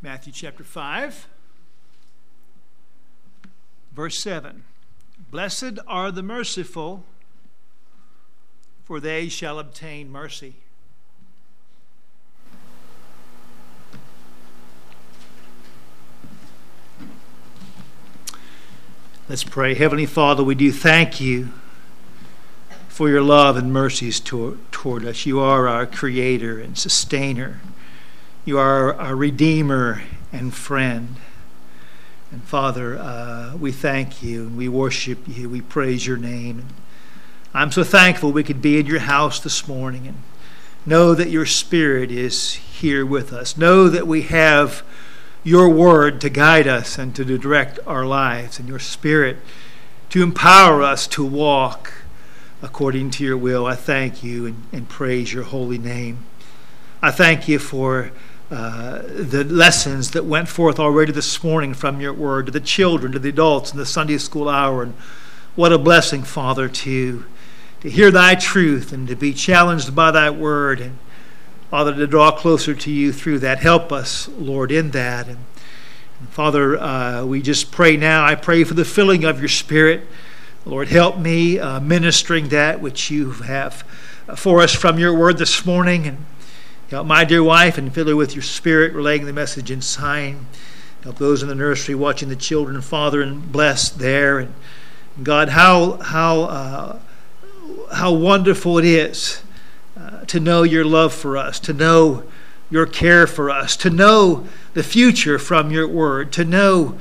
Matthew chapter 5, verse 7. Blessed are the merciful, for they shall obtain mercy. Let's pray. Heavenly Father, we do thank you for your love and mercies toward us. You are our creator and sustainer. You are our redeemer and friend. And Father, we thank you and we worship you. We praise your name. I'm so thankful we could be in your house this morning and know that your Spirit is here with us. Know that we have your word to guide us and to direct our lives, and your Spirit to empower us to walk according to your will. I thank you and praise your holy name. I thank you for the lessons that went forth already this morning from your word to the children, to the adults in the Sunday school hour. And what a blessing, Father, to hear thy truth and to be challenged by thy word, and Father, to draw closer to you through that. Help us, Lord, in that. And Father, we just pray now. I pray for the filling of your Spirit. Lord, help me ministering that which you have for us from your word this morning. And help my dear wife and fill her with your Spirit, relaying the message in sign. Help those in the nursery watching the children, Father, and bless there. And God, how wonderful it is to know your love for us, to know your care for us, to know the future from your word, to know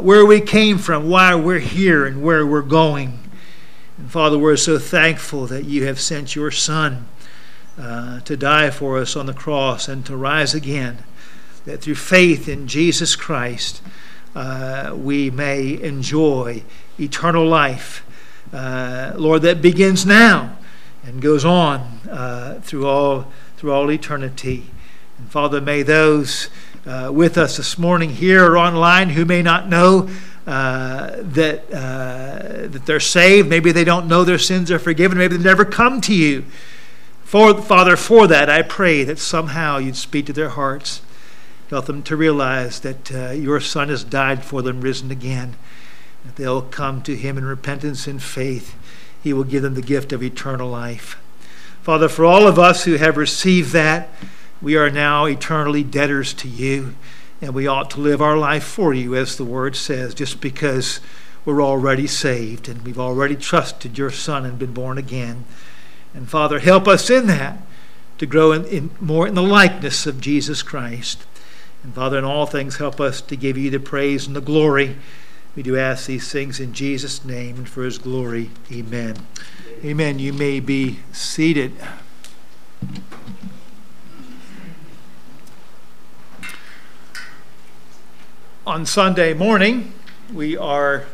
where we came from, why we're here, and where we're going. And Father, we're so thankful that you have sent your Son to die for us on the cross and to rise again, that through faith in Jesus Christ, we may enjoy eternal life, Lord, that begins now and goes on through all eternity. And Father, may those with us this morning here or online who may not know that they're saved, maybe they don't know their sins are forgiven, maybe they've never come to you. Father, for that I pray that somehow you'd speak to their hearts, help them to realize that your Son has died for them, risen again, that they'll come to him in repentance and faith. He will give them the gift of eternal life. Father, for all of us who have received that, we are now eternally debtors to you, and we ought to live our life for you, as the word says, just because we're already saved and we've already trusted your Son and been born again. And Father, help us in that to grow more in the likeness of Jesus Christ. And Father, in all things, help us to give you the praise and the glory. We do ask these things in Jesus' name and for his glory. Amen. Amen. You may be seated. On Sunday morning, we are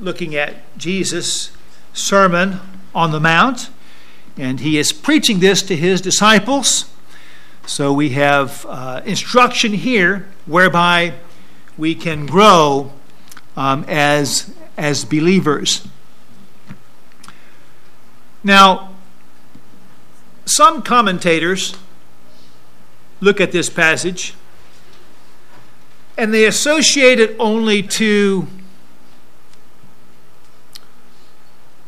looking at Jesus' Sermon on the Mount, and he is preaching this to his disciples. So we have instruction here whereby we can grow as believers. Now, some commentators look at this passage and they associate it only to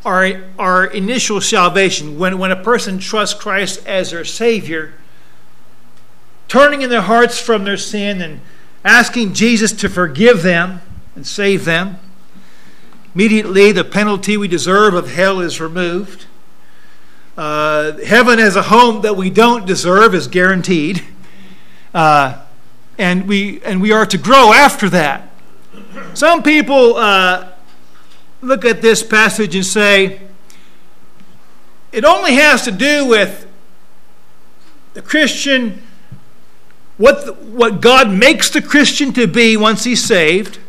our initial salvation. When a person trusts Christ as their Savior, turning in their hearts from their sin and asking Jesus to forgive them and save them, immediately the penalty we deserve of hell is removed. Heaven as a home that we don't deserve is guaranteed, and we are to grow after that. Some people look at this passage and say it only has to do with the Christian, what God makes the Christian to be once he's saved,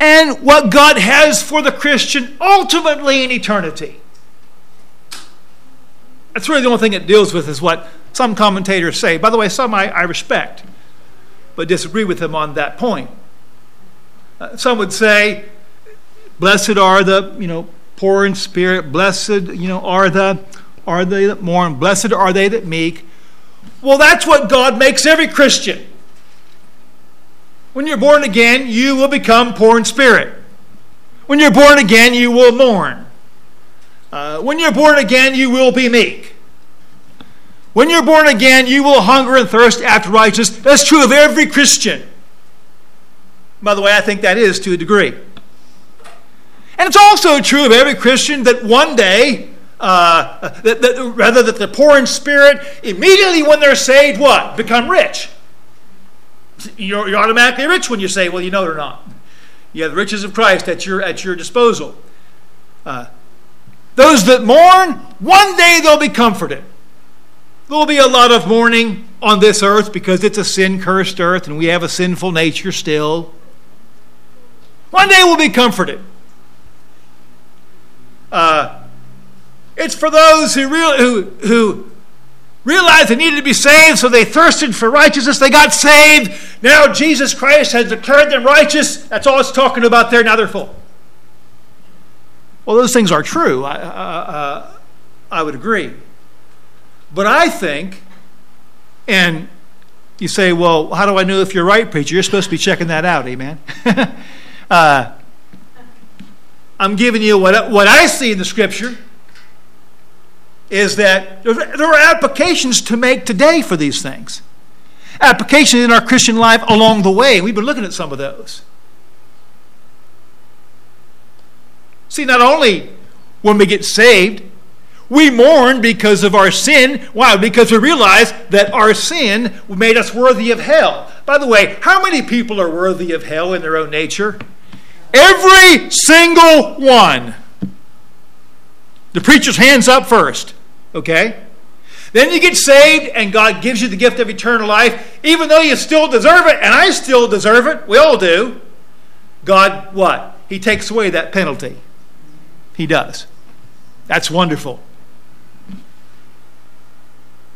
and what God has for the Christian ultimately in eternity. That's really the only thing it deals with, is what some commentators say. By the way, some I respect, but disagree with them on that point. Some would say, "Blessed are the poor in spirit. Blessed are they that mourn. Blessed are they that meek." Well, that's what God makes every Christian. When you're born again, you will become poor in spirit. When you're born again, you will mourn. When you're born again, you will be meek. When you're born again, you will hunger and thirst after righteousness. That's true of every Christian. By the way, I think that is to a degree. And it's also true of every Christian that one day, that the poor in spirit, immediately when they're saved, what? Become rich. You're automatically rich when you're saved. Well, you know they're not. You have the riches of Christ at your disposal. Those that mourn, one day they'll be comforted. There'll be a lot of mourning on this earth because it's a sin-cursed earth and we have a sinful nature still. One day we'll be comforted. It's for those who realized they needed to be saved, so they thirsted for righteousness. They got saved. Now Jesus Christ has declared them righteous. That's all it's talking about there. Now they're full. Well, those things are true. I would agree. But I think, and you say, well, how do I know if you're right, preacher? You're supposed to be checking that out, amen? I'm giving you what I see in the Scripture is that there are applications to make today for these things. Applications in our Christian life along the way. We've been looking at some of those. See, not only when we get saved, we mourn because of our sin. Why? Because we realize that our sin made us worthy of hell. By the way, how many people are worthy of hell in their own nature? Every single one. The preacher's hands up first, okay? Then you get saved and God gives you the gift of eternal life, even though you still deserve it, and I still deserve it. We all do. God, what? He takes away that penalty. He does. That's wonderful.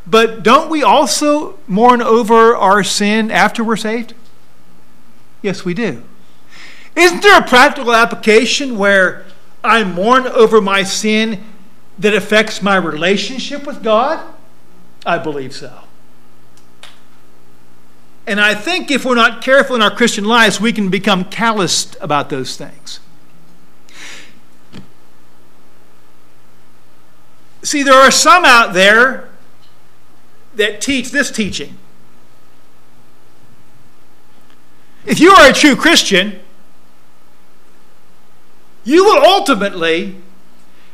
But don't we also mourn over our sin after we're saved? Yes, we do. Isn't there a practical application where I mourn over my sin that affects my relationship with God? I believe so. And I think if we're not careful in our Christian lives, we can become calloused about those things. See, there are some out there that teach this teaching. If you are a true Christian, you will ultimately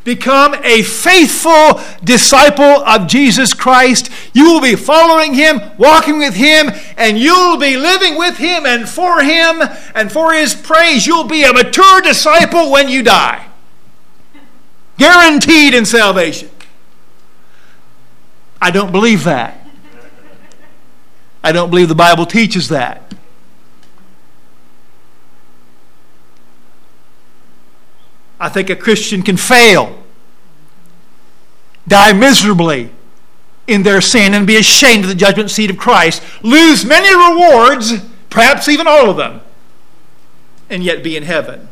become a faithful disciple of Jesus Christ. You will be following him, walking with him, and you'll be living with him and for his praise. You'll be a mature disciple when you die. Guaranteed in salvation. I don't believe that. I don't believe the Bible teaches that. I think a Christian can fail, die miserably in their sin, and be ashamed of the judgment seat of Christ, lose many rewards, perhaps even all of them, and yet be in heaven.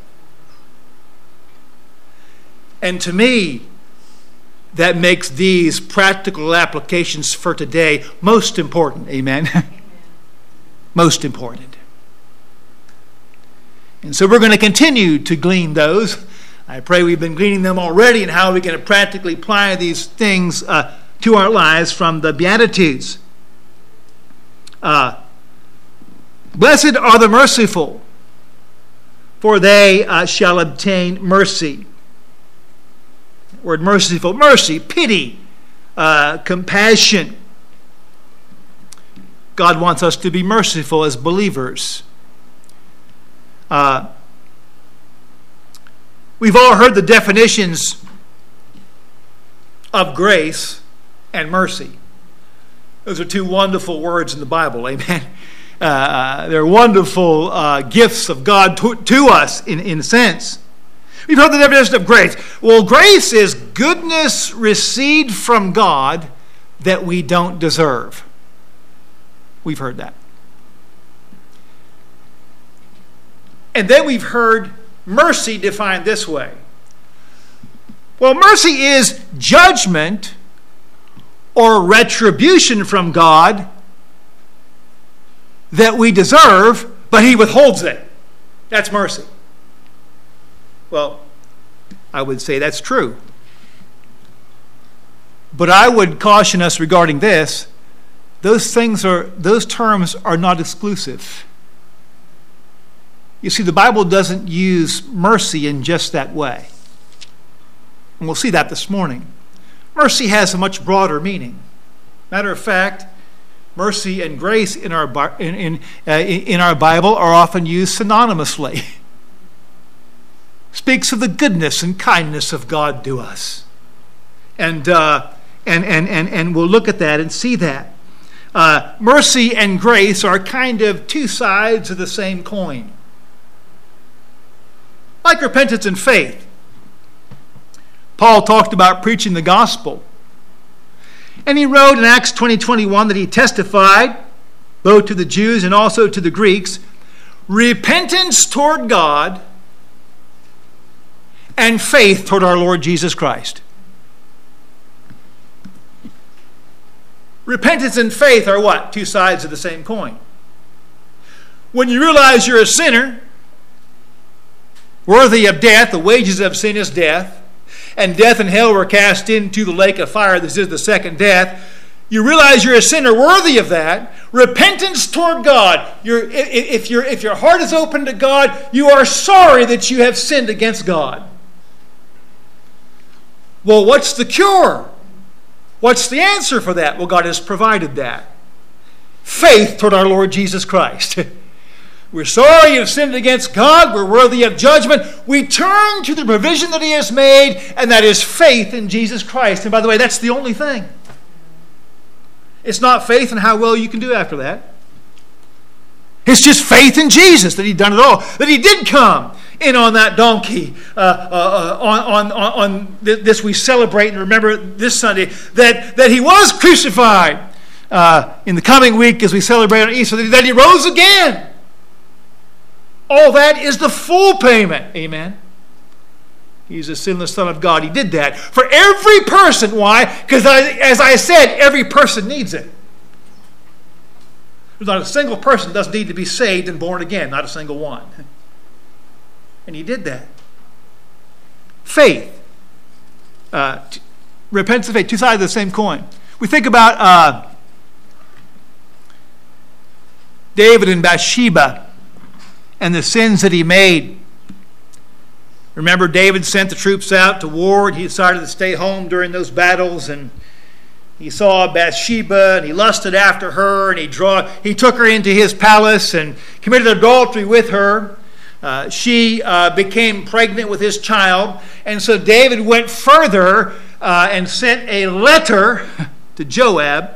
And to me, that makes these practical applications for today most important. Amen? Most important. And so we're going to continue to glean those. I pray we've been gleaning them already, and how we're going to practically apply these things to our lives from the Beatitudes. Blessed are the merciful, for they shall obtain mercy. The word merciful, mercy, pity, compassion. God wants us to be merciful as believers. We've all heard the definitions of grace and mercy. Those are two wonderful words in the Bible, amen. They're wonderful gifts of God to us in a sense. We've heard the definition of grace. Well, grace is goodness received from God that we don't deserve. We've heard that. And then we've heard mercy defined this way. Well, mercy is judgment or retribution from God that we deserve, but he withholds it. That's mercy. Well, I would say that's true. But I would caution us regarding this. Those terms are not exclusive. You see, the Bible doesn't use mercy in just that way. And we'll see that this morning. Mercy has a much broader meaning. Matter of fact, mercy and grace in our Bible are often used synonymously. Speaks of the goodness and kindness of God to us. And we'll look at that and see that. Mercy and grace are kind of two sides of the same coin. Like repentance and faith. Paul talked about preaching the gospel. And he wrote in Acts 20:21 that he testified, both to the Jews and also to the Greeks, repentance toward God and faith toward our Lord Jesus Christ. Repentance and faith are what? Two sides of the same coin. When you realize you're a sinner, worthy of death, the wages of sin is death, and death and hell were cast into the lake of fire. This is the second death. You realize you're a sinner worthy of that. Repentance toward God. If your heart is open to God, you are sorry that you have sinned against God. Well, what's the cure? What's the answer for that? Well, God has provided that. Faith toward our Lord Jesus Christ. We're sorry you've sinned against God. We're worthy of judgment. We turn to the provision that He has made, and that is faith in Jesus Christ. And by the way, that's the only thing. It's not faith in how well you can do after that. It's just faith in Jesus, that He'd done it all, that He did come in on that donkey. On this we celebrate and remember this Sunday that He was crucified. In the coming week, as we celebrate on Easter, that He rose again. All that is the full payment. Amen. He's the sinless Son of God. He did that for every person. Why? Because as I said, every person needs it. There's not a single person doesn't need to be saved and born again. Not a single one. And He did that. Faith. Repentance and faith. Two sides of the same coin. We think about David and Bathsheba and the sins that he made. Remember, David sent the troops out to war, and he decided to stay home during those battles, and he saw Bathsheba, and he lusted after her, and he took her into his palace and committed adultery with her. She became pregnant with his child, and so David went further and sent a letter to Joab,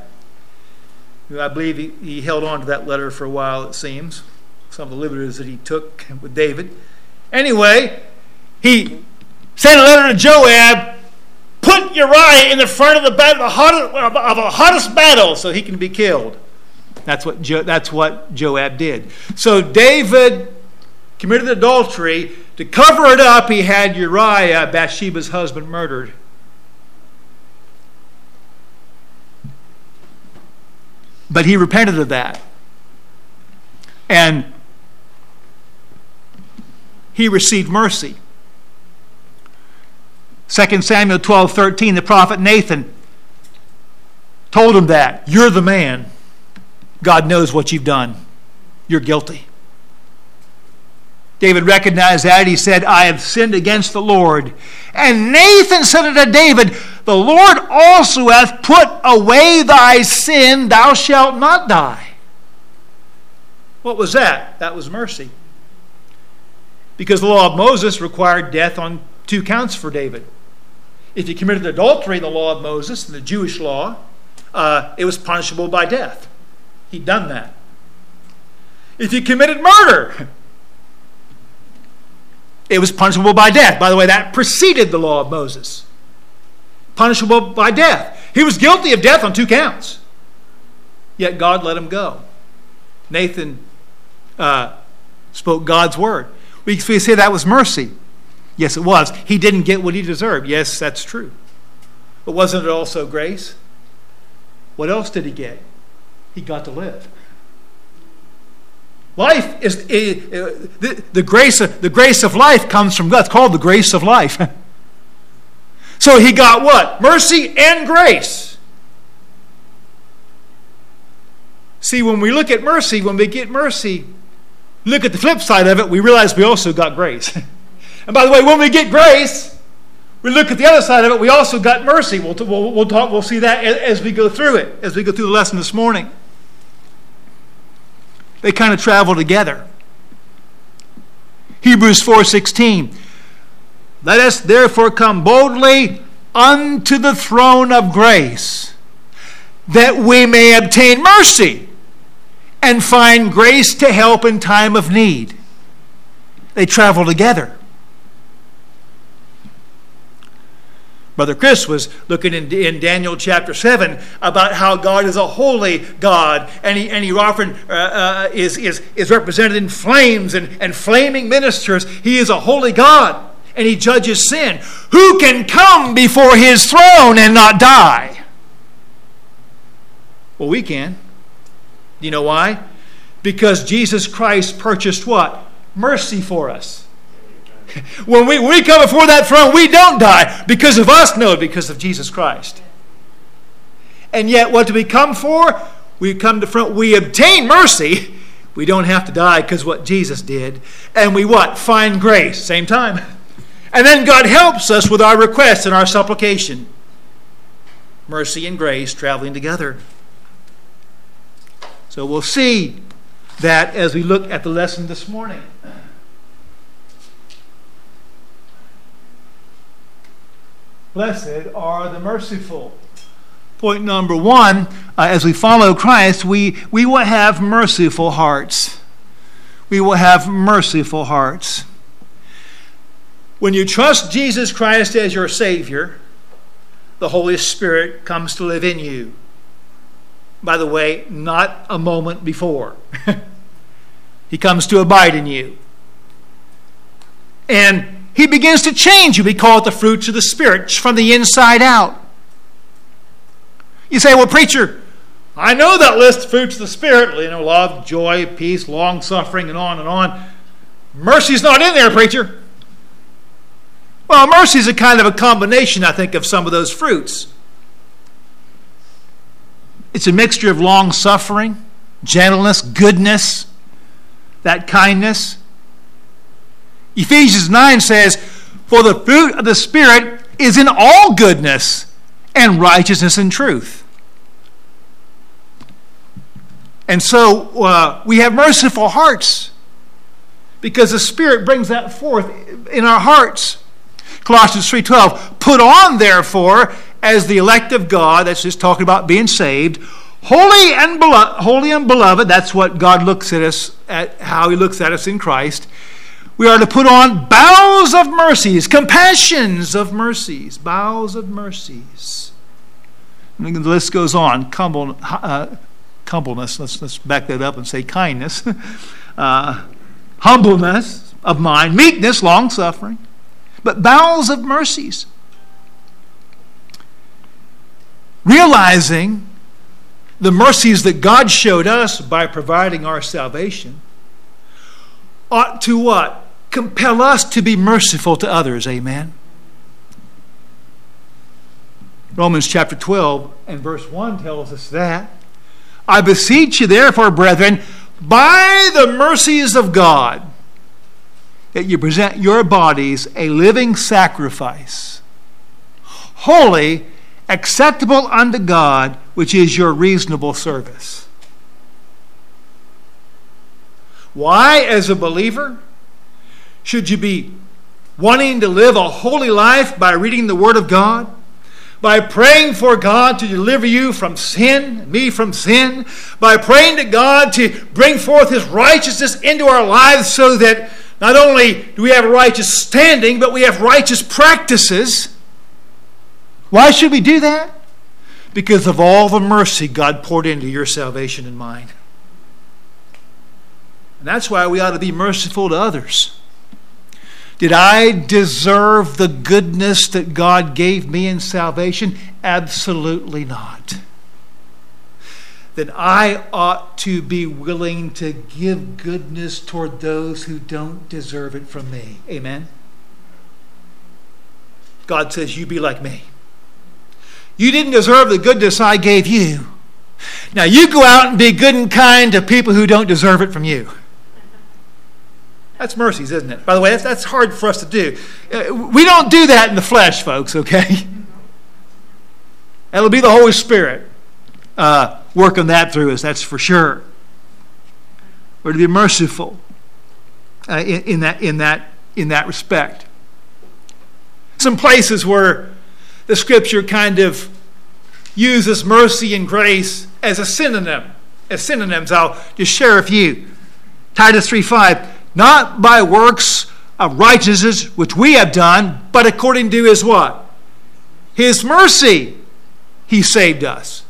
who I believe he held on to that letter for a while, it seems. Some of the liberties that he took with David. Anyway, he sent a letter to Joab, put Uriah in the front of the hottest battle so he can be killed. That's what Joab did. So David committed adultery. To cover it up, he had Uriah, Bathsheba's husband, murdered. But he repented of that. And he received mercy. 2 Samuel 12:13, the prophet Nathan told him that. You're the man. God knows what you've done. You're guilty. David recognized that. He said, I have sinned against the Lord. And Nathan said unto David, the Lord also hath put away thy sin. Thou shalt not die. What was that? That was mercy. Because the law of Moses required death on two counts for David. If he committed adultery in the law of Moses, in the Jewish law, it was punishable by death. He'd done that. If he committed murder, it was punishable by death. By the way, that preceded the law of Moses. Punishable by death. He was guilty of death on two counts. Yet God let him go. Nathan spoke God's word. We say that was mercy. Yes, it was. He didn't get what he deserved. Yes, that's true. But wasn't it also grace? What else did he get? He got to live. Life is the grace of life comes from God. It's called the grace of life. So he got what? Mercy and grace. See, when we look at mercy, when we get mercy, look at the flip side of it, we realize we also got grace. And by the way, when we get grace, we look at the other side of it, we also got mercy. We'll see that as we go through it, as we go through the lesson this morning. They kind of travel together. Hebrews 4:16. Let us therefore come boldly unto the throne of grace, that we may obtain mercy and find grace to help in time of need. They travel together. Brother Chris was looking in Daniel chapter 7 about how God is a holy God, and he often is represented in flames and flaming ministers. He is a holy God, and he judges sin. Who can come before his throne and not die? Well, we can. Do you know why? Because Jesus Christ purchased what? Mercy for us. When we come before that throne, we don't die because of us, no, because of Jesus Christ. And yet, what do we come for? We come to front, we obtain mercy. We don't have to die because what Jesus did. And we what? Find grace. Same time. And then God helps us with our request and our supplication. Mercy and grace traveling together. So we'll see that as we look at the lesson this morning. Blessed are the merciful. Point number one, as we follow Christ, we will have merciful hearts. We will have merciful hearts. When you trust Jesus Christ as your Savior, the Holy Spirit comes to live in you. By the way, not a moment before. He comes to abide in you. And He begins to change you. We call it the fruits of the Spirit from the inside out. You say, well, preacher, I know that list of fruits of the Spirit. You know, love, joy, peace, long-suffering, and on and on. Mercy's not in there, preacher. Well, mercy's a kind of a combination, I think, of some of those fruits. It's a mixture of long-suffering, gentleness, goodness, that kindness. Ephesians 9 says, for the fruit of the Spirit is in all goodness and righteousness and truth. And so we have merciful hearts because the Spirit brings that forth in our hearts. Colossians 3:12, put on therefore as the elect of God, that's just talking about being saved, holy and beloved, that's what God looks at us, at how he looks at us in Christ. We are to put on bowels of mercies, compassions of mercies, bowels of mercies. And the list goes on. Humbleness. Let's back that up and say kindness. Humbleness of mind, meekness, long suffering, but bowels of mercies. Realizing the mercies that God showed us by providing our salvation ought to what? Compel us to be merciful to others. Amen. Romans chapter 12 and verse 1 tells us that. I beseech you therefore, brethren, by the mercies of God, that you present your bodies a living sacrifice, holy, acceptable unto God, which is your reasonable service. Why, as a believer, should you be wanting to live a holy life by reading the Word of God, by praying for God to deliver you from sin, me from sin, by praying to God to bring forth His righteousness into our lives so that not only do we have a righteous standing, but we have righteous practices. Why should we do that? Because of all the mercy God poured into your salvation and mine. And that's why we ought to be merciful to others. Did I deserve the goodness that God gave me in salvation? Absolutely not. then I ought to be willing to give goodness toward those who don't deserve it from me. Amen? God says, you be like me. You didn't deserve the goodness I gave you. Now you go out and be good and kind to people who don't deserve it from you. That's mercies, isn't it? By the way, that's hard for us to do. We don't do that in the flesh, folks, okay? It'll be the Holy Spirit working that through us, that's for sure. We're to be merciful in that respect. Some places where the Scripture kind of uses mercy and grace as a synonym. As synonyms, I'll just share a few. Titus 3:5, not by works of righteousness which we have done, but according to his what? His mercy, he saved us.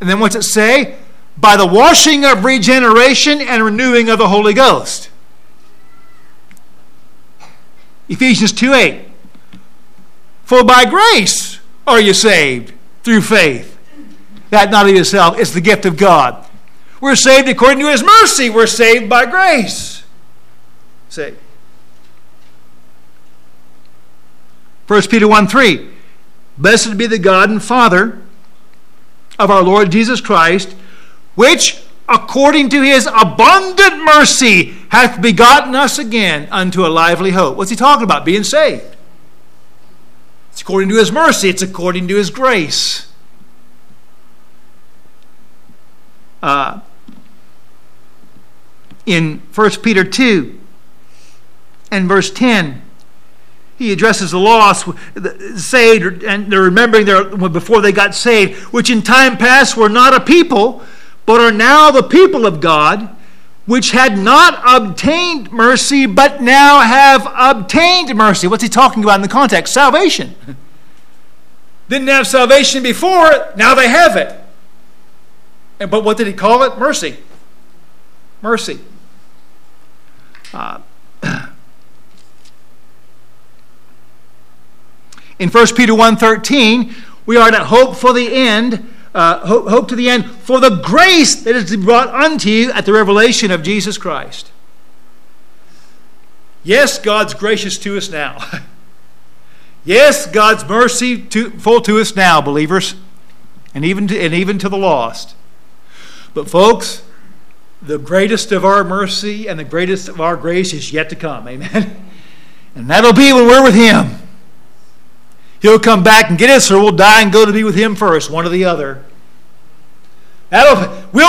And then what's it say? By the washing of regeneration and renewing of the Holy Ghost. Ephesians 2:8. For by grace are you saved through faith. That not of yourself, it's the gift of God. We're saved according to his mercy. We're saved by grace. See. 1 Peter 1:3. Blessed be the God and Father of our Lord Jesus Christ, which according to his abundant mercy hath begotten us again unto a lively hope. What's he talking about? Being saved. It's according to his mercy. It's according to his grace. In 1 Peter 2 and verse 10, he addresses the lost, the saved, and they're remembering before they got saved, which in time past were not a people, but are now the people of God, which had not obtained mercy, but now have obtained mercy. What's he talking about in the context? Salvation. Didn't have salvation before, now they have it. But what did he call it? Mercy. Mercy. In 1 Peter 1:13, we are to hope for the end. Hope to the end for the grace that is brought unto you at the revelation of Jesus Christ. Yes, God's gracious to us now. Yes, God's mercy full to us now, believers, and even to the lost. But folks, the greatest of our mercy and the greatest of our grace is yet to come. Amen. And that'll be when we're with him. He'll come back and get us, or we'll die and go to be with him first, one or the other. We'll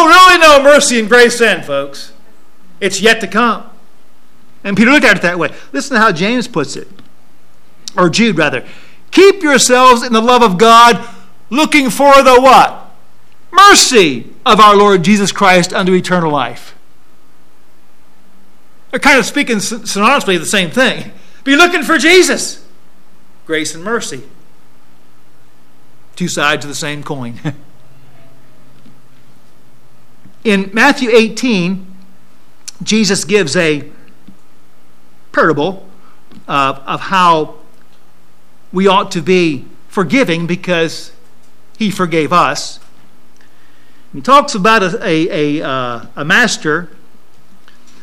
really know mercy and grace then, folks. It's yet to come. And Peter looked at it that way. Listen to how James puts it, or Jude rather. Keep yourselves in the love of God, looking for the what? Mercy of our Lord Jesus Christ unto eternal life. They're kind of speaking synonymously of the same thing. Be looking for Jesus. Grace and mercy. Two sides of the same coin. In Matthew 18, Jesus gives a parable of how we ought to be forgiving because he forgave us. He talks about a master,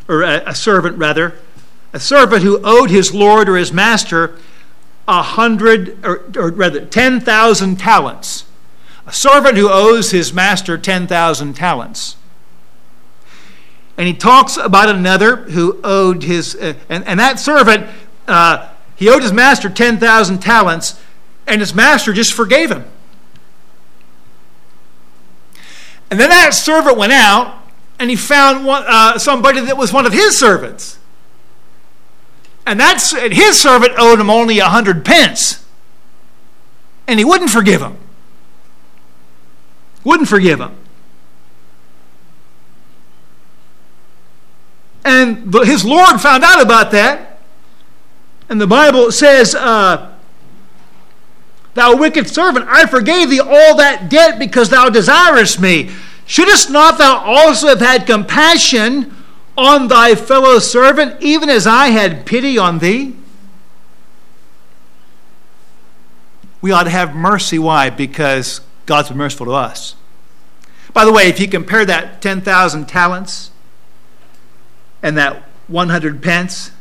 or a servant rather, a servant who owed his lord or his master 10,000 talents. A servant who owes his master 10,000 talents. And he talks about another who owed his, and that servant, he owed his master 10,000 talents, and his master just forgave him. And then that servant went out, and he found somebody that was one of his servants. And his servant owed him only 100 pence. And he wouldn't forgive him. Wouldn't forgive him. And his Lord found out about that. And the Bible says, thou wicked servant, I forgave thee all that debt because thou desirest me. Shouldest not thou also have had compassion on thy fellow servant, even as I had pity on thee? We ought to have mercy. Why? Because God's been merciful to us. By the way, if you compare that 10,000 talents and that 100 pence,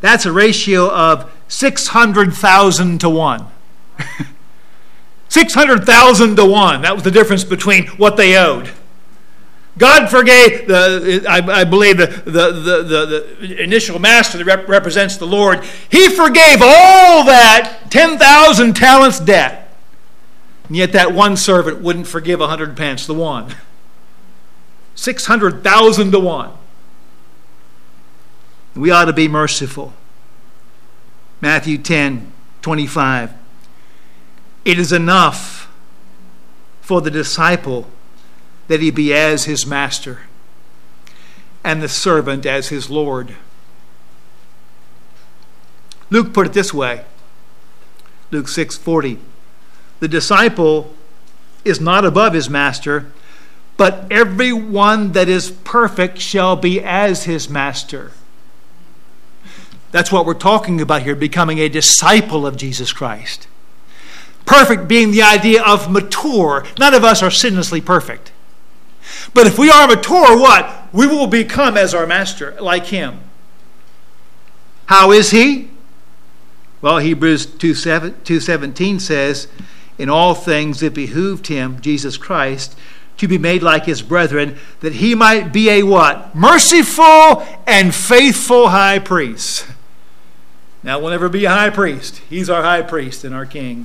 that's a ratio of 600,000 to 1. 600,000 to 1. That was the difference between what they owed. God forgave, I believe the initial master that represents the Lord. He forgave all that 10,000 talents debt. And yet that one servant wouldn't forgive 100 pence to 1. 600,000 to 1. We ought to be merciful. Matthew 10:25. It is enough for the disciple that he be as his master and the servant as his Lord. Luke put it this way, Luke 6:40. The disciple is not above his master, but everyone that is perfect shall be as his master. That's what we're talking about here, becoming a disciple of Jesus Christ. Perfect being the idea of mature. None of us are sinlessly perfect. But if we are mature, what? We will become as our master, like him. How is he? Well, Hebrews 2:17 says, in all things it behooved him, Jesus Christ, to be made like his brethren, that he might be a what? Merciful and faithful high priest. Now, we'll never be a high priest. He's our high priest and our king.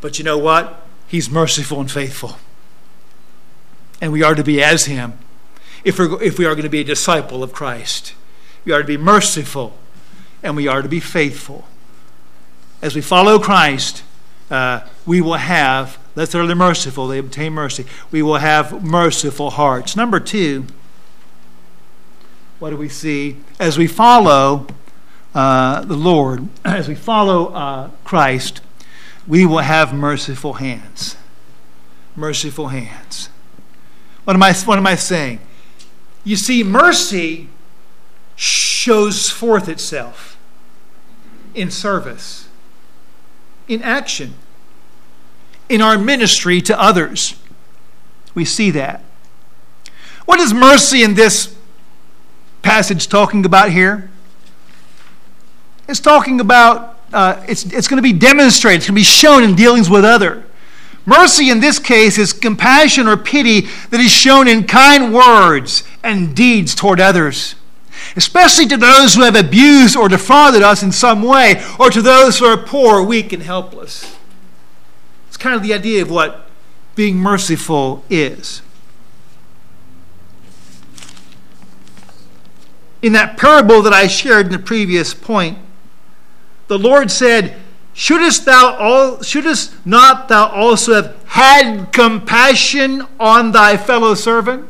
But you know what? He's merciful and faithful. And we are to be as him if we are going to be a disciple of Christ. We are to be merciful and we are to be faithful. As we follow Christ, we will have, let the early merciful, they obtain mercy. We will have merciful hearts. Number two, what do we see? As we follow the Lord, as we follow Christ, we will have merciful hands. Merciful hands. What am I saying? You see, mercy shows forth itself in service, in action, in our ministry to others. We see that. What is mercy in this passage talking about here? It's talking about, it's going to be demonstrated, it's going to be shown in dealings with others. Mercy in this case is compassion or pity that is shown in kind words and deeds toward others, especially to those who have abused or defrauded us in some way, or to those who are poor, weak, and helpless. It's kind of the idea of what being merciful is. In that parable that I shared in the previous point, the Lord said, Shouldest not thou also have had compassion on thy fellow servant?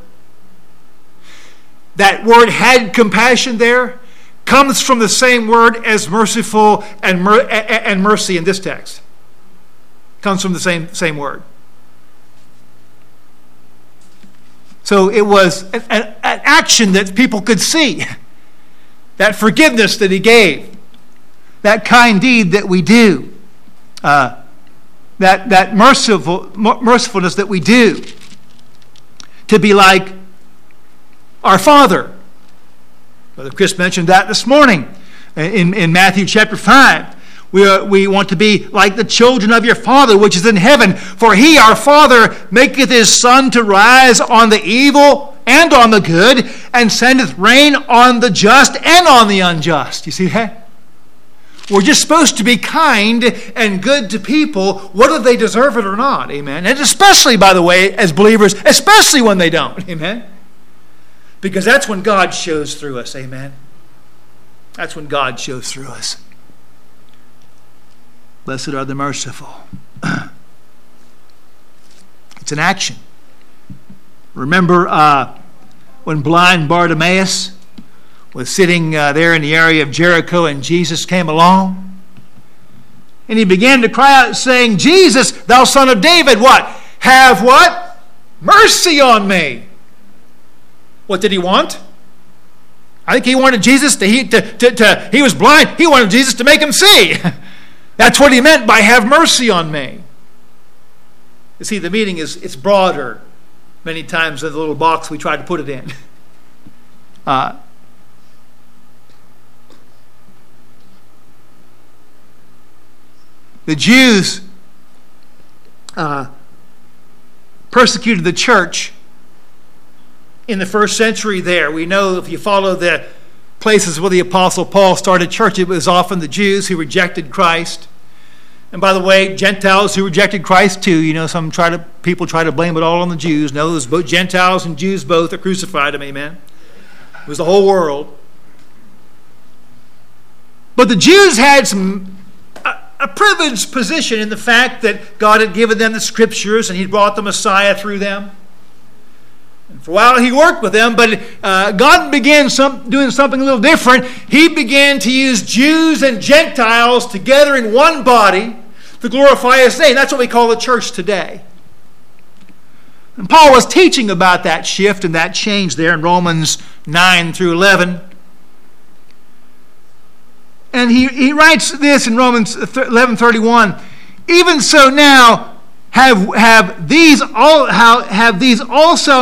That word "had compassion" there comes from the same word as merciful and mercy in this text. Comes from the same word. So it was an action that people could see. That forgiveness that he gave. That kind deed that we do, that mercifulness that we do, to be like our Father. Brother Chris mentioned that this morning in Matthew chapter 5. We want to be like the children of your Father which is in heaven. For he, our Father, maketh his sun to rise on the evil and on the good, and sendeth rain on the just and on the unjust. You see that? We're just supposed to be kind and good to people, whether they deserve it or not. Amen. And especially, by the way, as believers, especially when they don't. Amen. Because that's when God shows through us. Amen. That's when God shows through us. Blessed are the merciful. It's an action. Remember when blind Bartimaeus was sitting there in the area of Jericho, and Jesus came along, and he began to cry out, saying, Jesus, thou son of David, what? Have what? Mercy on me. What did he want? I think he wanted Jesus he was blind. He wanted Jesus to make him see. That's what he meant by have mercy on me. You see, the meaning is, it's broader many times in the little box we tried to put it in. The Jews persecuted the church in the first century there. We know if you follow the places where the Apostle Paul started church, it was often the Jews who rejected Christ. And by the way, Gentiles who rejected Christ too. You know, people try to blame it all on the Jews. No, it was both Gentiles and Jews both are crucified. Amen. It was the whole world. But the Jews had a privileged position in the fact that God had given them the scriptures and he brought the Messiah through them. And for a while he worked with them, but God began doing something a little different. He began to use Jews and Gentiles together in one body to glorify his name. That's what we call the church today. And Paul was teaching about that shift and that change there in Romans 9 through 11. And he writes this in Romans 11:31. Even so now have these also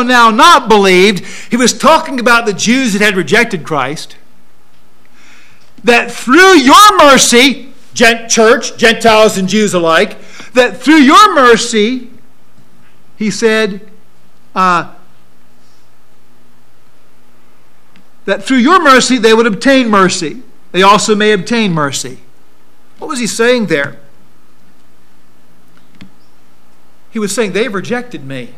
now not believed. He was talking about the Jews that had rejected Christ. That through your mercy, church, Gentiles and Jews alike, that through your mercy, he said, that through your mercy they would obtain mercy. They also may obtain mercy. What was he saying there? He was saying, they've rejected me,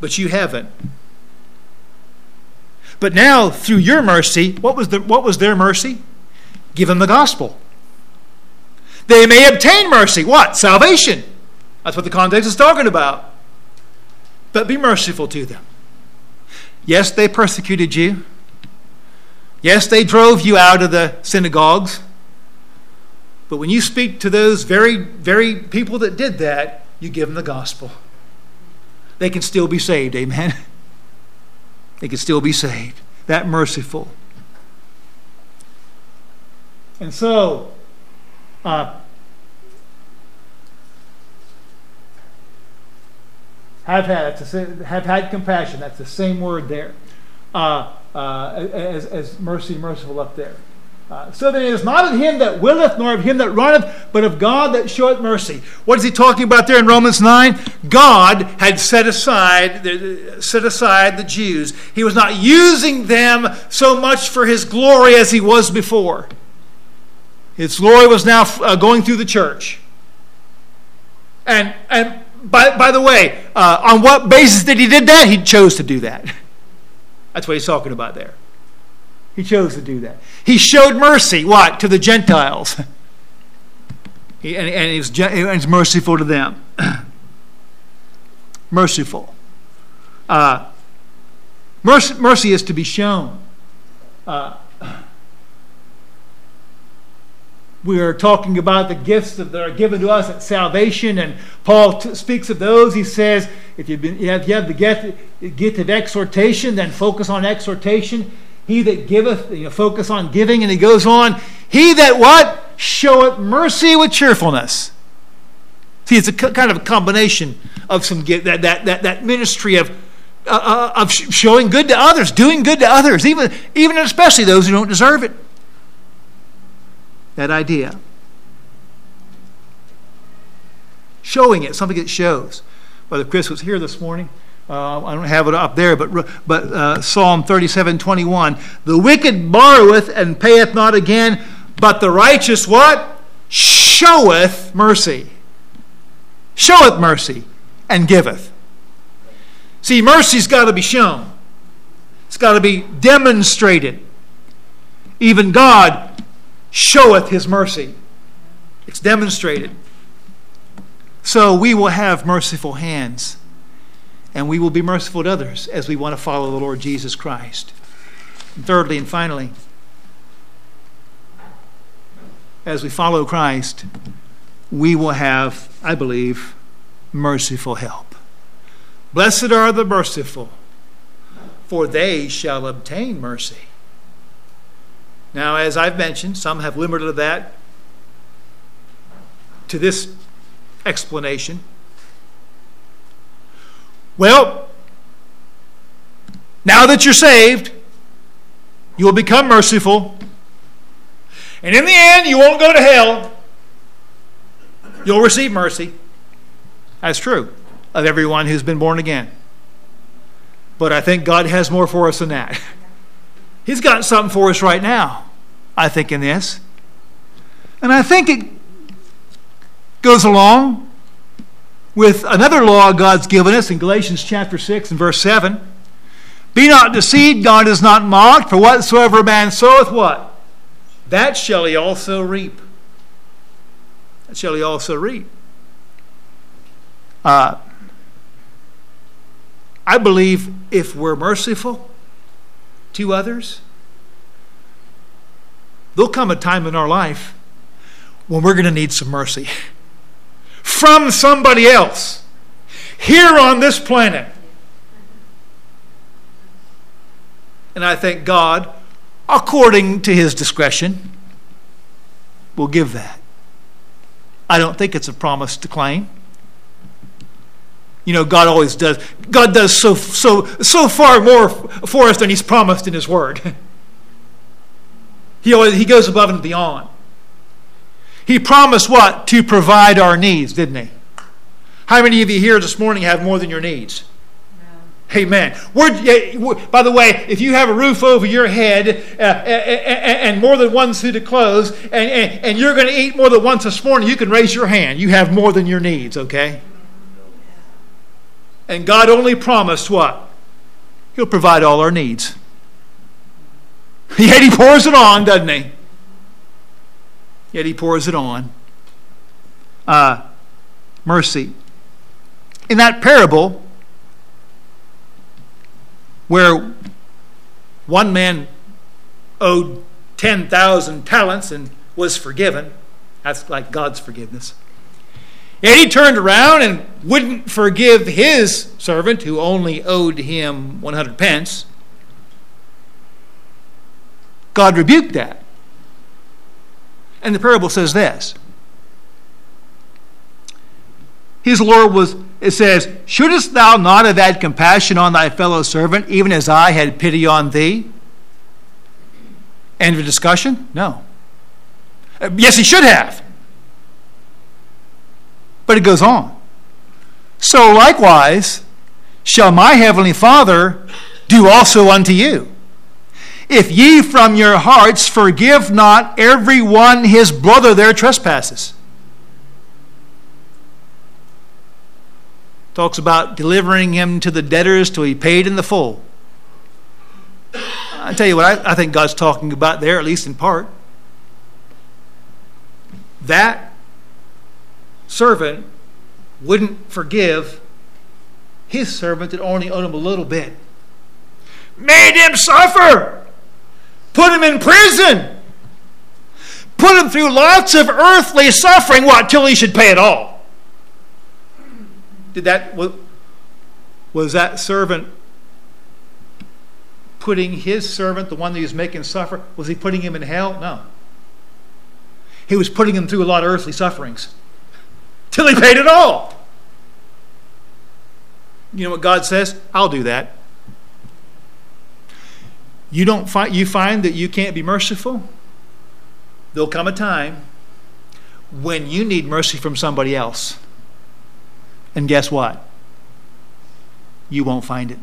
but you haven't. But now, through your mercy, what was their mercy? Give them the gospel. They may obtain mercy. What? Salvation. That's what the context is talking about. But be merciful to them. Yes, they persecuted you. Yes, they drove you out of the synagogues. But when you speak to those very, very people that did that, you give them the gospel. They can still be saved, amen? They can still be saved. That merciful. And so, have had compassion. That's the same word there. As mercy, merciful up there. So then it is not of him that willeth, nor of him that runneth, but of God that showeth mercy. What is he talking about there in Romans 9? God had set aside the Jews. He was not using them so much for his glory as he was before. His glory was now going through the church. And by the way, on what basis did he do that? He chose to do that. That's what he's talking about there. He chose to do that. He showed mercy, what? To the Gentiles. He was merciful to them. Merciful. Mercy is to be shown. We are talking about the gifts that are given to us at salvation, and Paul speaks of those. He says, if you have the gift of exhortation, then focus on exhortation. He that giveth, focus on giving. And he goes on, he that what? Showeth mercy with cheerfulness. See, it's kind of a combination of some that ministry of showing good to others, doing good to others, even and especially those who don't deserve it. That idea. Showing it, something that shows. Brother Chris was here this morning. I don't have it up there, but Psalm 37:21. The wicked borroweth and payeth not again, but the righteous what? Showeth mercy. Showeth mercy and giveth. See, mercy's got to be shown. It's got to be demonstrated. Even God showeth his mercy. It's demonstrated. So we will have merciful hands, and we will be merciful to others as we want to follow the Lord Jesus Christ. And thirdly and finally, as we follow Christ, we will have, I believe, merciful help. Blessed are the merciful, for they shall obtain mercy. Now, as I've mentioned, some have limited that to this explanation. Well, now that you're saved, you will become merciful. And in the end, you won't go to hell. You'll receive mercy. That's true of everyone who's been born again. But I think God has more for us than that. He's got something for us right now, I think, in this. And I think it goes along with another law God's given us in Galatians chapter 6 and verse 7. Be not deceived, God is not mocked, for whatsoever man soweth what? That shall he also reap. That shall he also reap. I believe if we're merciful to others, there'll come a time in our life when we're going to need some mercy from somebody else here on this planet. And I think God, according to his discretion, will give that. I don't think it's a promise to claim. You know, God always does. God does so far more for us than he's promised in his word. He goes above and beyond. He promised what? To provide our needs, didn't he? How many of you here this morning have more than your needs? No. Amen. By the way, if you have a roof over your head and more than one suit of clothes and you're going to eat more than once this morning, you can raise your hand. You have more than your needs, okay? And God only promised what? He'll provide all our needs. Yet he pours it on, doesn't he? Yet he pours it on. Mercy. In that parable, where one man owed 10,000 talents and was forgiven, that's like God's forgiveness. Yet he turned around and wouldn't forgive his servant who only owed him 100 pence. God rebuked that. And the parable says this. His Lord was, it says, shouldest thou not have had compassion on thy fellow servant, even as I had pity on thee? End of discussion? No. Yes, he should have. But it goes on. So likewise shall my heavenly Father do also unto you, if ye from your hearts forgive not every one his brother their trespasses. Talks about delivering him to the debtors till he paid in the full. I tell you what, I think God's talking about there, at least in part. That servant wouldn't forgive his servant that only owed him a little bit. Made him suffer. Put him in prison. Put him through lots of earthly suffering. What? Till he should pay it all. Was that servant putting his servant, the one that he was making suffer, was he putting him in hell? No. He was putting him through a lot of earthly sufferings till he paid it all. You know what God says? I'll do that. You find that you can't be merciful? There'll come a time when you need mercy from somebody else. And guess what? You won't find it.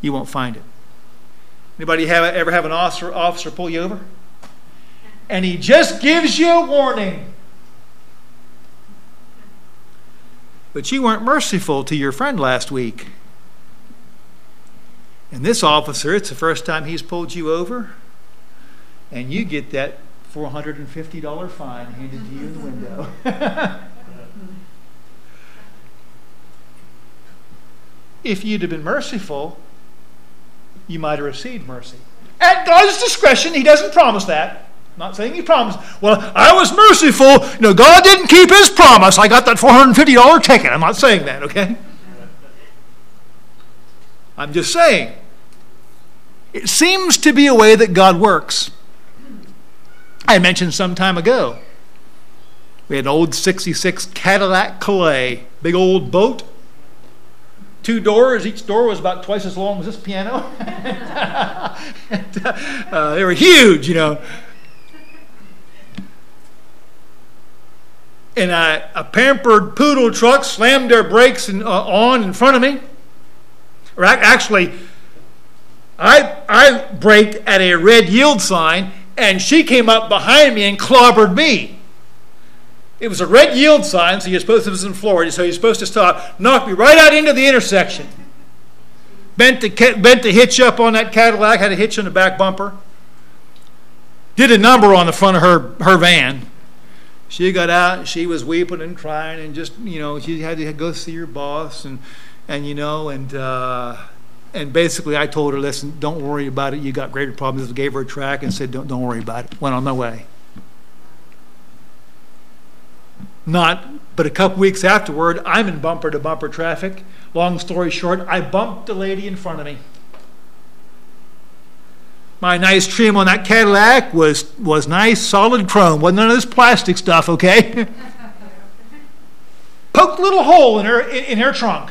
You won't find it. Anybody ever have an officer pull you over? And he just gives you a warning. But you weren't merciful to your friend last week. And this officer, it's the first time he's pulled you over, and you get that $450 fine handed to you in the window. If you'd have been merciful, you might have received mercy. At God's discretion, he doesn't promise that. I'm not saying he promised. Well, I was merciful. No, God didn't keep his promise. I got that $450 ticket. I'm not saying that, okay? I'm just saying, it seems to be a way that God works. I mentioned some time ago, we had an old 66 Cadillac Calais, big old boat. two doors. Each door was about twice as long as this piano. and they were huge, you know. And a pampered poodle truck slammed their brakes on in front of me. Or actually, I braked at a red yield sign, and she came up behind me and clobbered me. It was a red yield sign, so you're supposed to, this is in Florida, so you're supposed to stop, knocked me right out into the intersection. Bent the hitch up on that Cadillac, had a hitch on the back bumper. Did a number on the front of her van. She got out, and she was weeping and crying, and just, you know, she had to go see her boss, and you know, and basically I told her, listen, don't worry about it, you got greater problems. I gave her a track and said, don't worry about it. Went on my way. But a couple weeks afterward, I'm in bumper-to-bumper traffic. Long story short, I bumped the lady in front of me. My nice trim on that Cadillac was nice, solid chrome. Wasn't none of this plastic stuff, okay? Poked a little hole in her trunk.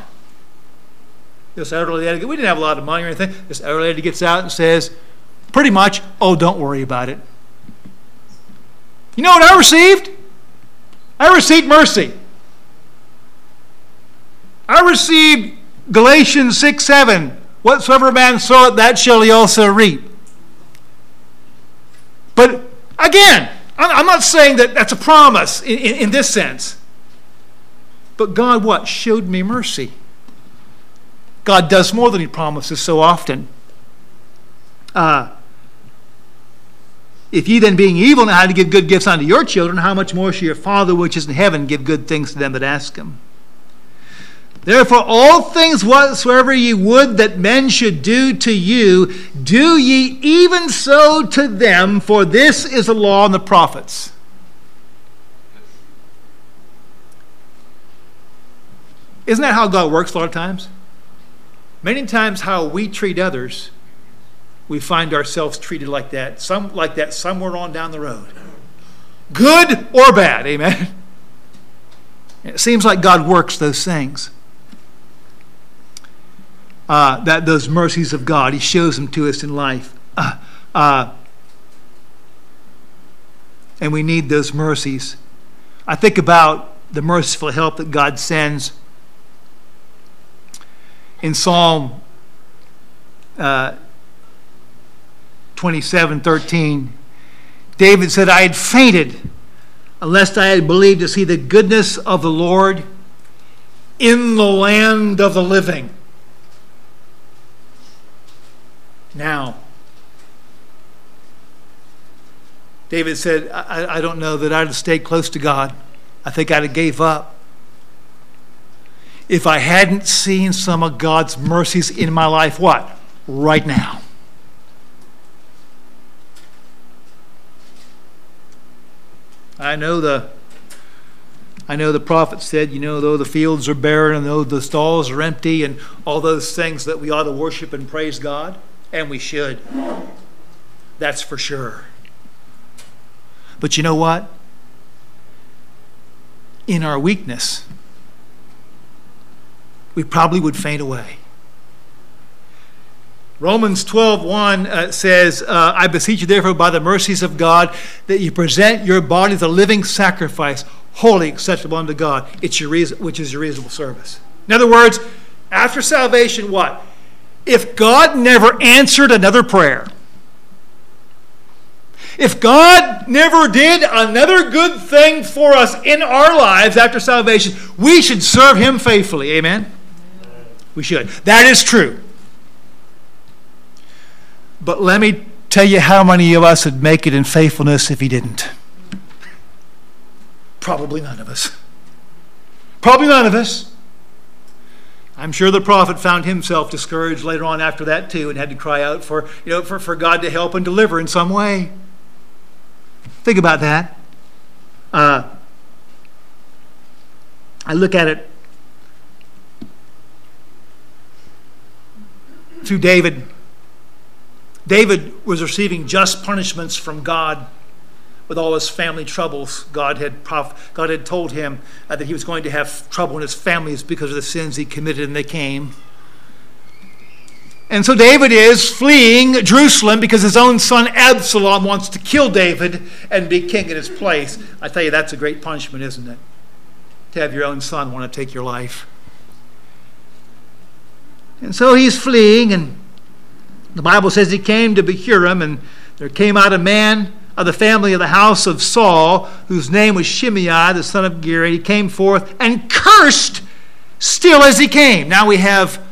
This elderly lady, we didn't have a lot of money or anything. This elderly lady gets out and says, pretty much, oh, don't worry about it. You know what I received? I received mercy. I received Galatians 6:7. Whatsoever man soweth, that shall he also reap. But again, I'm not saying that that's a promise in this sense. But God what? Showed me mercy. God does more than he promises so often. If ye then, being evil, know how to give good gifts unto your children, how much more shall your Father which is in heaven give good things to them that ask him? Therefore, all things whatsoever ye would that men should do to you, do ye even so to them, for this is the law and the prophets. Isn't that how God works a lot of times? Many times how we treat others, we find ourselves treated like that, somewhere on down the road. Good or bad, amen? It seems like God works those things. Those mercies of God, he shows them to us in life. And we need those mercies. I think about the merciful help that God sends in Psalm 27:13, David said, I had fainted unless I had believed to see the goodness of the Lord in the land of the living. Now, David said, I don't know that I'd have stayed close to God. I think I'd have gave up if I hadn't seen some of God's mercies in my life, what? Right now. I know the prophet said, you know, though the fields are barren and though the stalls are empty and all those things that we ought to worship and praise God, and we should. That's for sure. But you know what? In our weakness, we probably would faint away. Romans 12:1 says, I beseech you therefore by the mercies of God that you present your bodies a living sacrifice, wholly acceptable unto God, which is your reasonable service. In other words, after salvation, what? If God never answered another prayer, if God never did another good thing for us in our lives after salvation, we should serve him faithfully. Amen? Amen. We should. That is true. But let me tell you how many of us would make it in faithfulness if he didn't. Probably none of us. Probably none of us. I'm sure the prophet found himself discouraged later on after that too and had to cry out for God to help and deliver in some way. Think about that. I look at it through David. David was receiving just punishments from God with all his family troubles. God had told him that he was going to have trouble in his families because of the sins he committed, and they came. And so David is fleeing Jerusalem because his own son Absalom wants to kill David and be king in his place. I tell you, that's a great punishment, isn't it? To have your own son want to take your life. And so he's fleeing, and the Bible says he came to Behurim, and there came out a man of the family of the house of Saul, whose name was Shimei, the son of Gera. He came forth and cursed still as he came. Now we have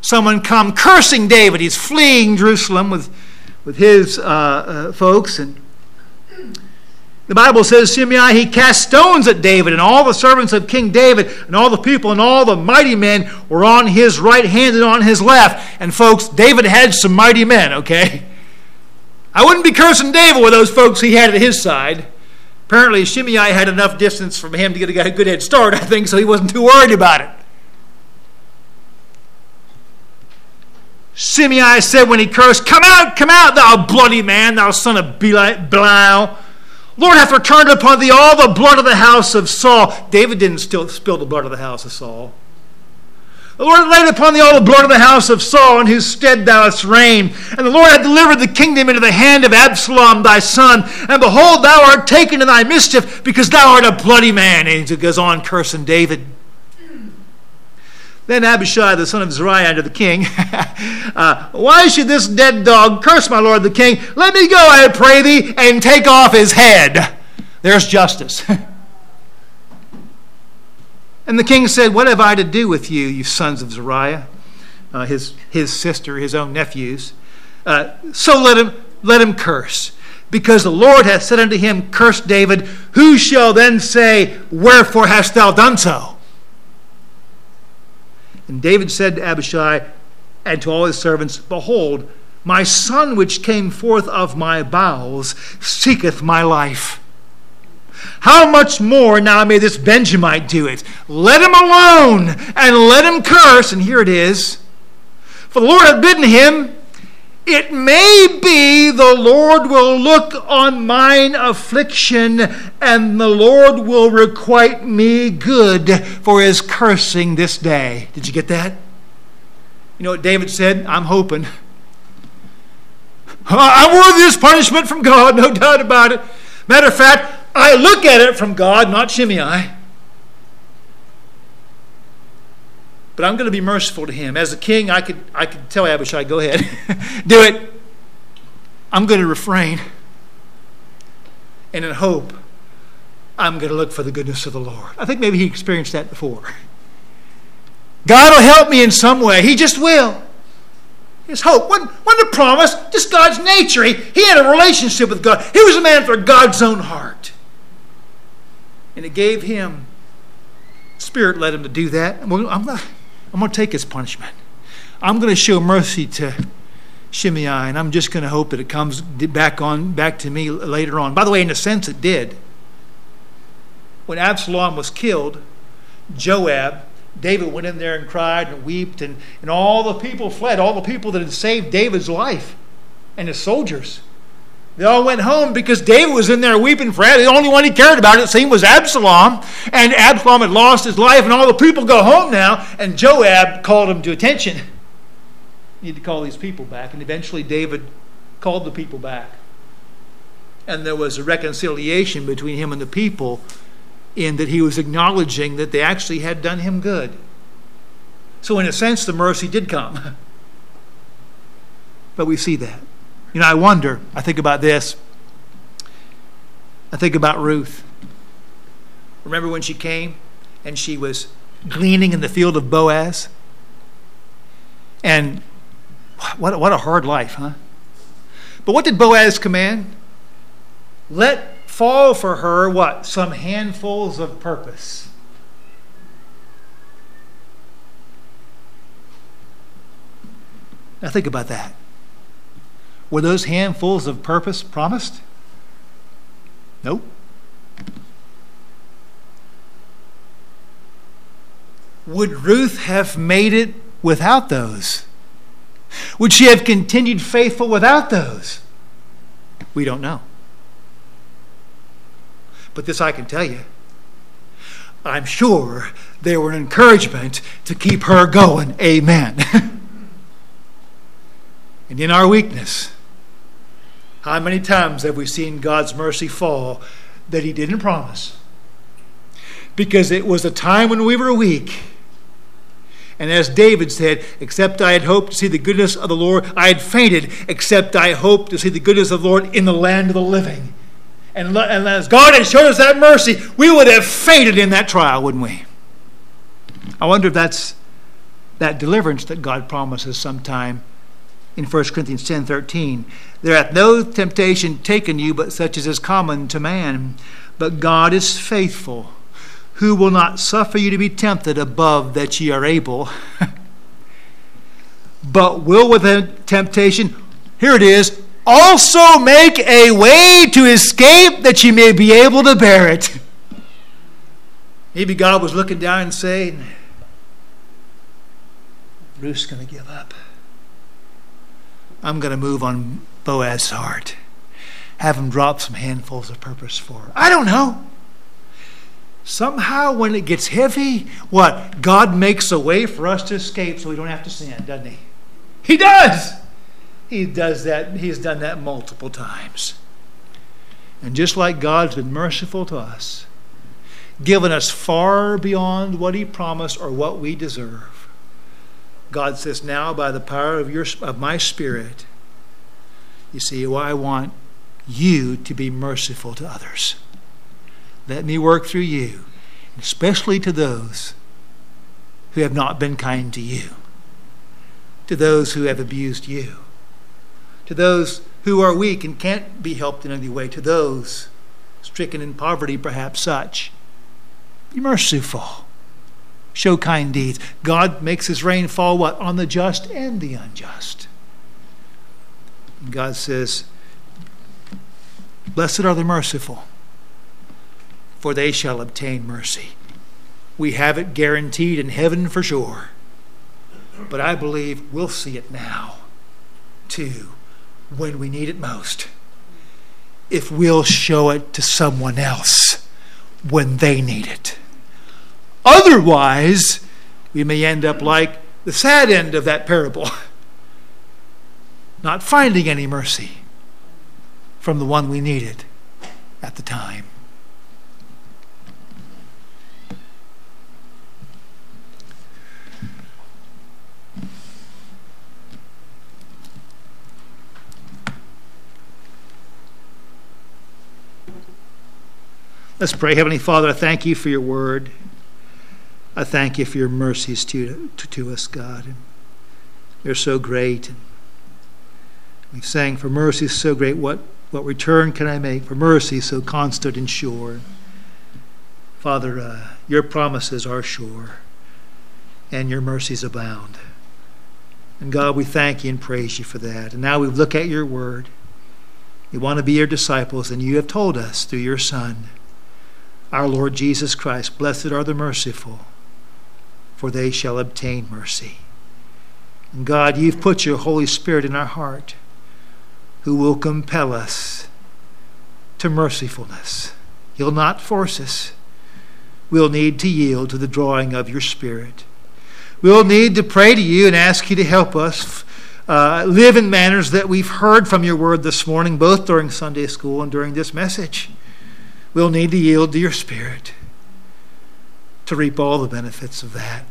someone come cursing David. He's fleeing Jerusalem with his folks. And the Bible says, Shimei, he cast stones at David, and all the servants of King David, and all the people, and all the mighty men were on his right hand and on his left. And folks, David had some mighty men, okay? I wouldn't be cursing David with those folks he had at his side. Apparently, Shimei had enough distance from him to get a good head start, I think, so he wasn't too worried about it. Shimei said when he cursed, come out, thou bloody man, thou son of Belial. Lord hath returned upon thee all the blood of the house of Saul. David didn't still spill the blood of the house of Saul. The Lord hath laid upon thee all the blood of the house of Saul, in whose stead thou hast reigned. And the Lord hath delivered the kingdom into the hand of Absalom thy son. And behold, thou art taken in thy mischief, because thou art a bloody man. And he goes on cursing David. Then Abishai, the son of Zeruiah, to the king, why should this dead dog curse my lord the king? Let me go, I pray thee, and take off his head. There's justice. And the king said, what have I to do with you, you sons of Zeruiah? His sister, his own nephews. So let him curse. Because the Lord hath said unto him, curse David. Who shall then say, wherefore hast thou done so? And David said to Abishai and to all his servants, behold, my son which came forth of my bowels seeketh my life. How much more now may this Benjamite do it? Let him alone and let him curse. And here it is. For the Lord hath bidden him, it may be the Lord will look on mine affliction, and the Lord will requite me good for his cursing this day. Did you get that? You know what David said? I'm hoping. I'm worthy of this punishment from God, no doubt about it. Matter of fact, I look at it from God, not Shimei. But I'm going to be merciful to him. As a king, I could tell Abishai, go ahead. Do it. I'm going to refrain. And in hope, I'm going to look for the goodness of the Lord. I think maybe he experienced that before. God will help me in some way. He just will. His hope wasn't a promise, just God's nature. He had a relationship with God. He was a man for God's own heart. And it gave him, Spirit led him to do that. I'm going to take his punishment. I'm going to show mercy to Shimei, and I'm just going to hope that it comes back to me later on. By the way, in a sense, it did. When Absalom was killed, Joab, David went in there and cried and wept, and all the people fled, all the people that had saved David's life and his soldiers. They all went home because David was in there weeping for Absalom. The only one he cared about, it seemed, was Absalom. And Absalom had lost his life, and all the people go home now. And Joab called him to attention. You need to call these people back. And eventually David called the people back. And there was a reconciliation between him and the people, in that he was acknowledging that they actually had done him good. So in a sense, the mercy did come. But we see that. You know, I think about this. I think about Ruth. Remember when she came and she was gleaning in the field of Boaz? And what a hard life, huh? But what did Boaz command? Let fall for her, what? Some handfuls of purpose. Now think about that. Were those handfuls of purpose promised? Nope. Would Ruth have made it without those? Would she have continued faithful without those? We don't know. But this I can tell you. I'm sure they were an encouragement to keep her going. Amen. and in our weakness. How many times have we seen God's mercy fall that he didn't promise? Because it was a time when we were weak. And as David said, except I had hoped to see the goodness of the Lord, I had fainted, except I hoped to see the goodness of the Lord in the land of the living. And as God had showed us that mercy, we would have fainted in that trial, wouldn't we? I wonder if that's that deliverance that God promises sometime in 1 Corinthians 10:13. There hath no temptation taken you but such as is common to man. But God is faithful, who will not suffer you to be tempted above that ye are able, but will with a temptation, here it is, also make a way to escape that ye may be able to bear it. Maybe God was looking down and saying, Ruth's going to give up. I'm going to move on Boaz's heart. Have him drop some handfuls of purpose for her. I don't know. Somehow when it gets heavy, what? God makes a way for us to escape so we don't have to sin, doesn't he? He does. He does that. He's done that multiple times. And just like God's been merciful to us, given us far beyond what he promised or what we deserve, God says, now by the power of my Spirit, you see, well, I want you to be merciful to others. Let me work through you, especially to those who have not been kind to you, to those who have abused you, to those who are weak and can't be helped in any way, to those stricken in poverty, perhaps such. Be merciful. Show kind deeds. God makes his rain fall, what? On the just and the unjust. And God says, blessed are the merciful, for they shall obtain mercy. We have it guaranteed in heaven for sure. But I believe we'll see it now, too, when we need it most. If we'll show it to someone else when they need it. Otherwise, we may end up like the sad end of that parable. Not finding any mercy from the one we needed at the time. Let's pray. Heavenly Father, I thank you for your word. I thank you for your mercies to us, God. And they're so great. And we sang, for mercy is so great, what return can I make? For mercy so constant and sure. Father, your promises are sure, and your mercies abound. And God, we thank you and praise you for that. And now we look at your word. We want to be your disciples, and you have told us through your Son, our Lord Jesus Christ, blessed are the merciful, for they shall obtain mercy. And God, you've put your Holy Spirit in our heart, who will compel us to mercifulness. He'll not force us. We'll need to yield to the drawing of your Spirit. We'll need to pray to you and ask you to help us live in manners that we've heard from your word this morning, both during Sunday school and during this message. We'll need to yield to your Spirit to reap all the benefits of that.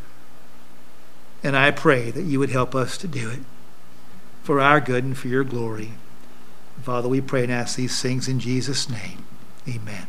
And I pray that you would help us to do it for our good and for your glory. Father, we pray and ask these things in Jesus' name. Amen.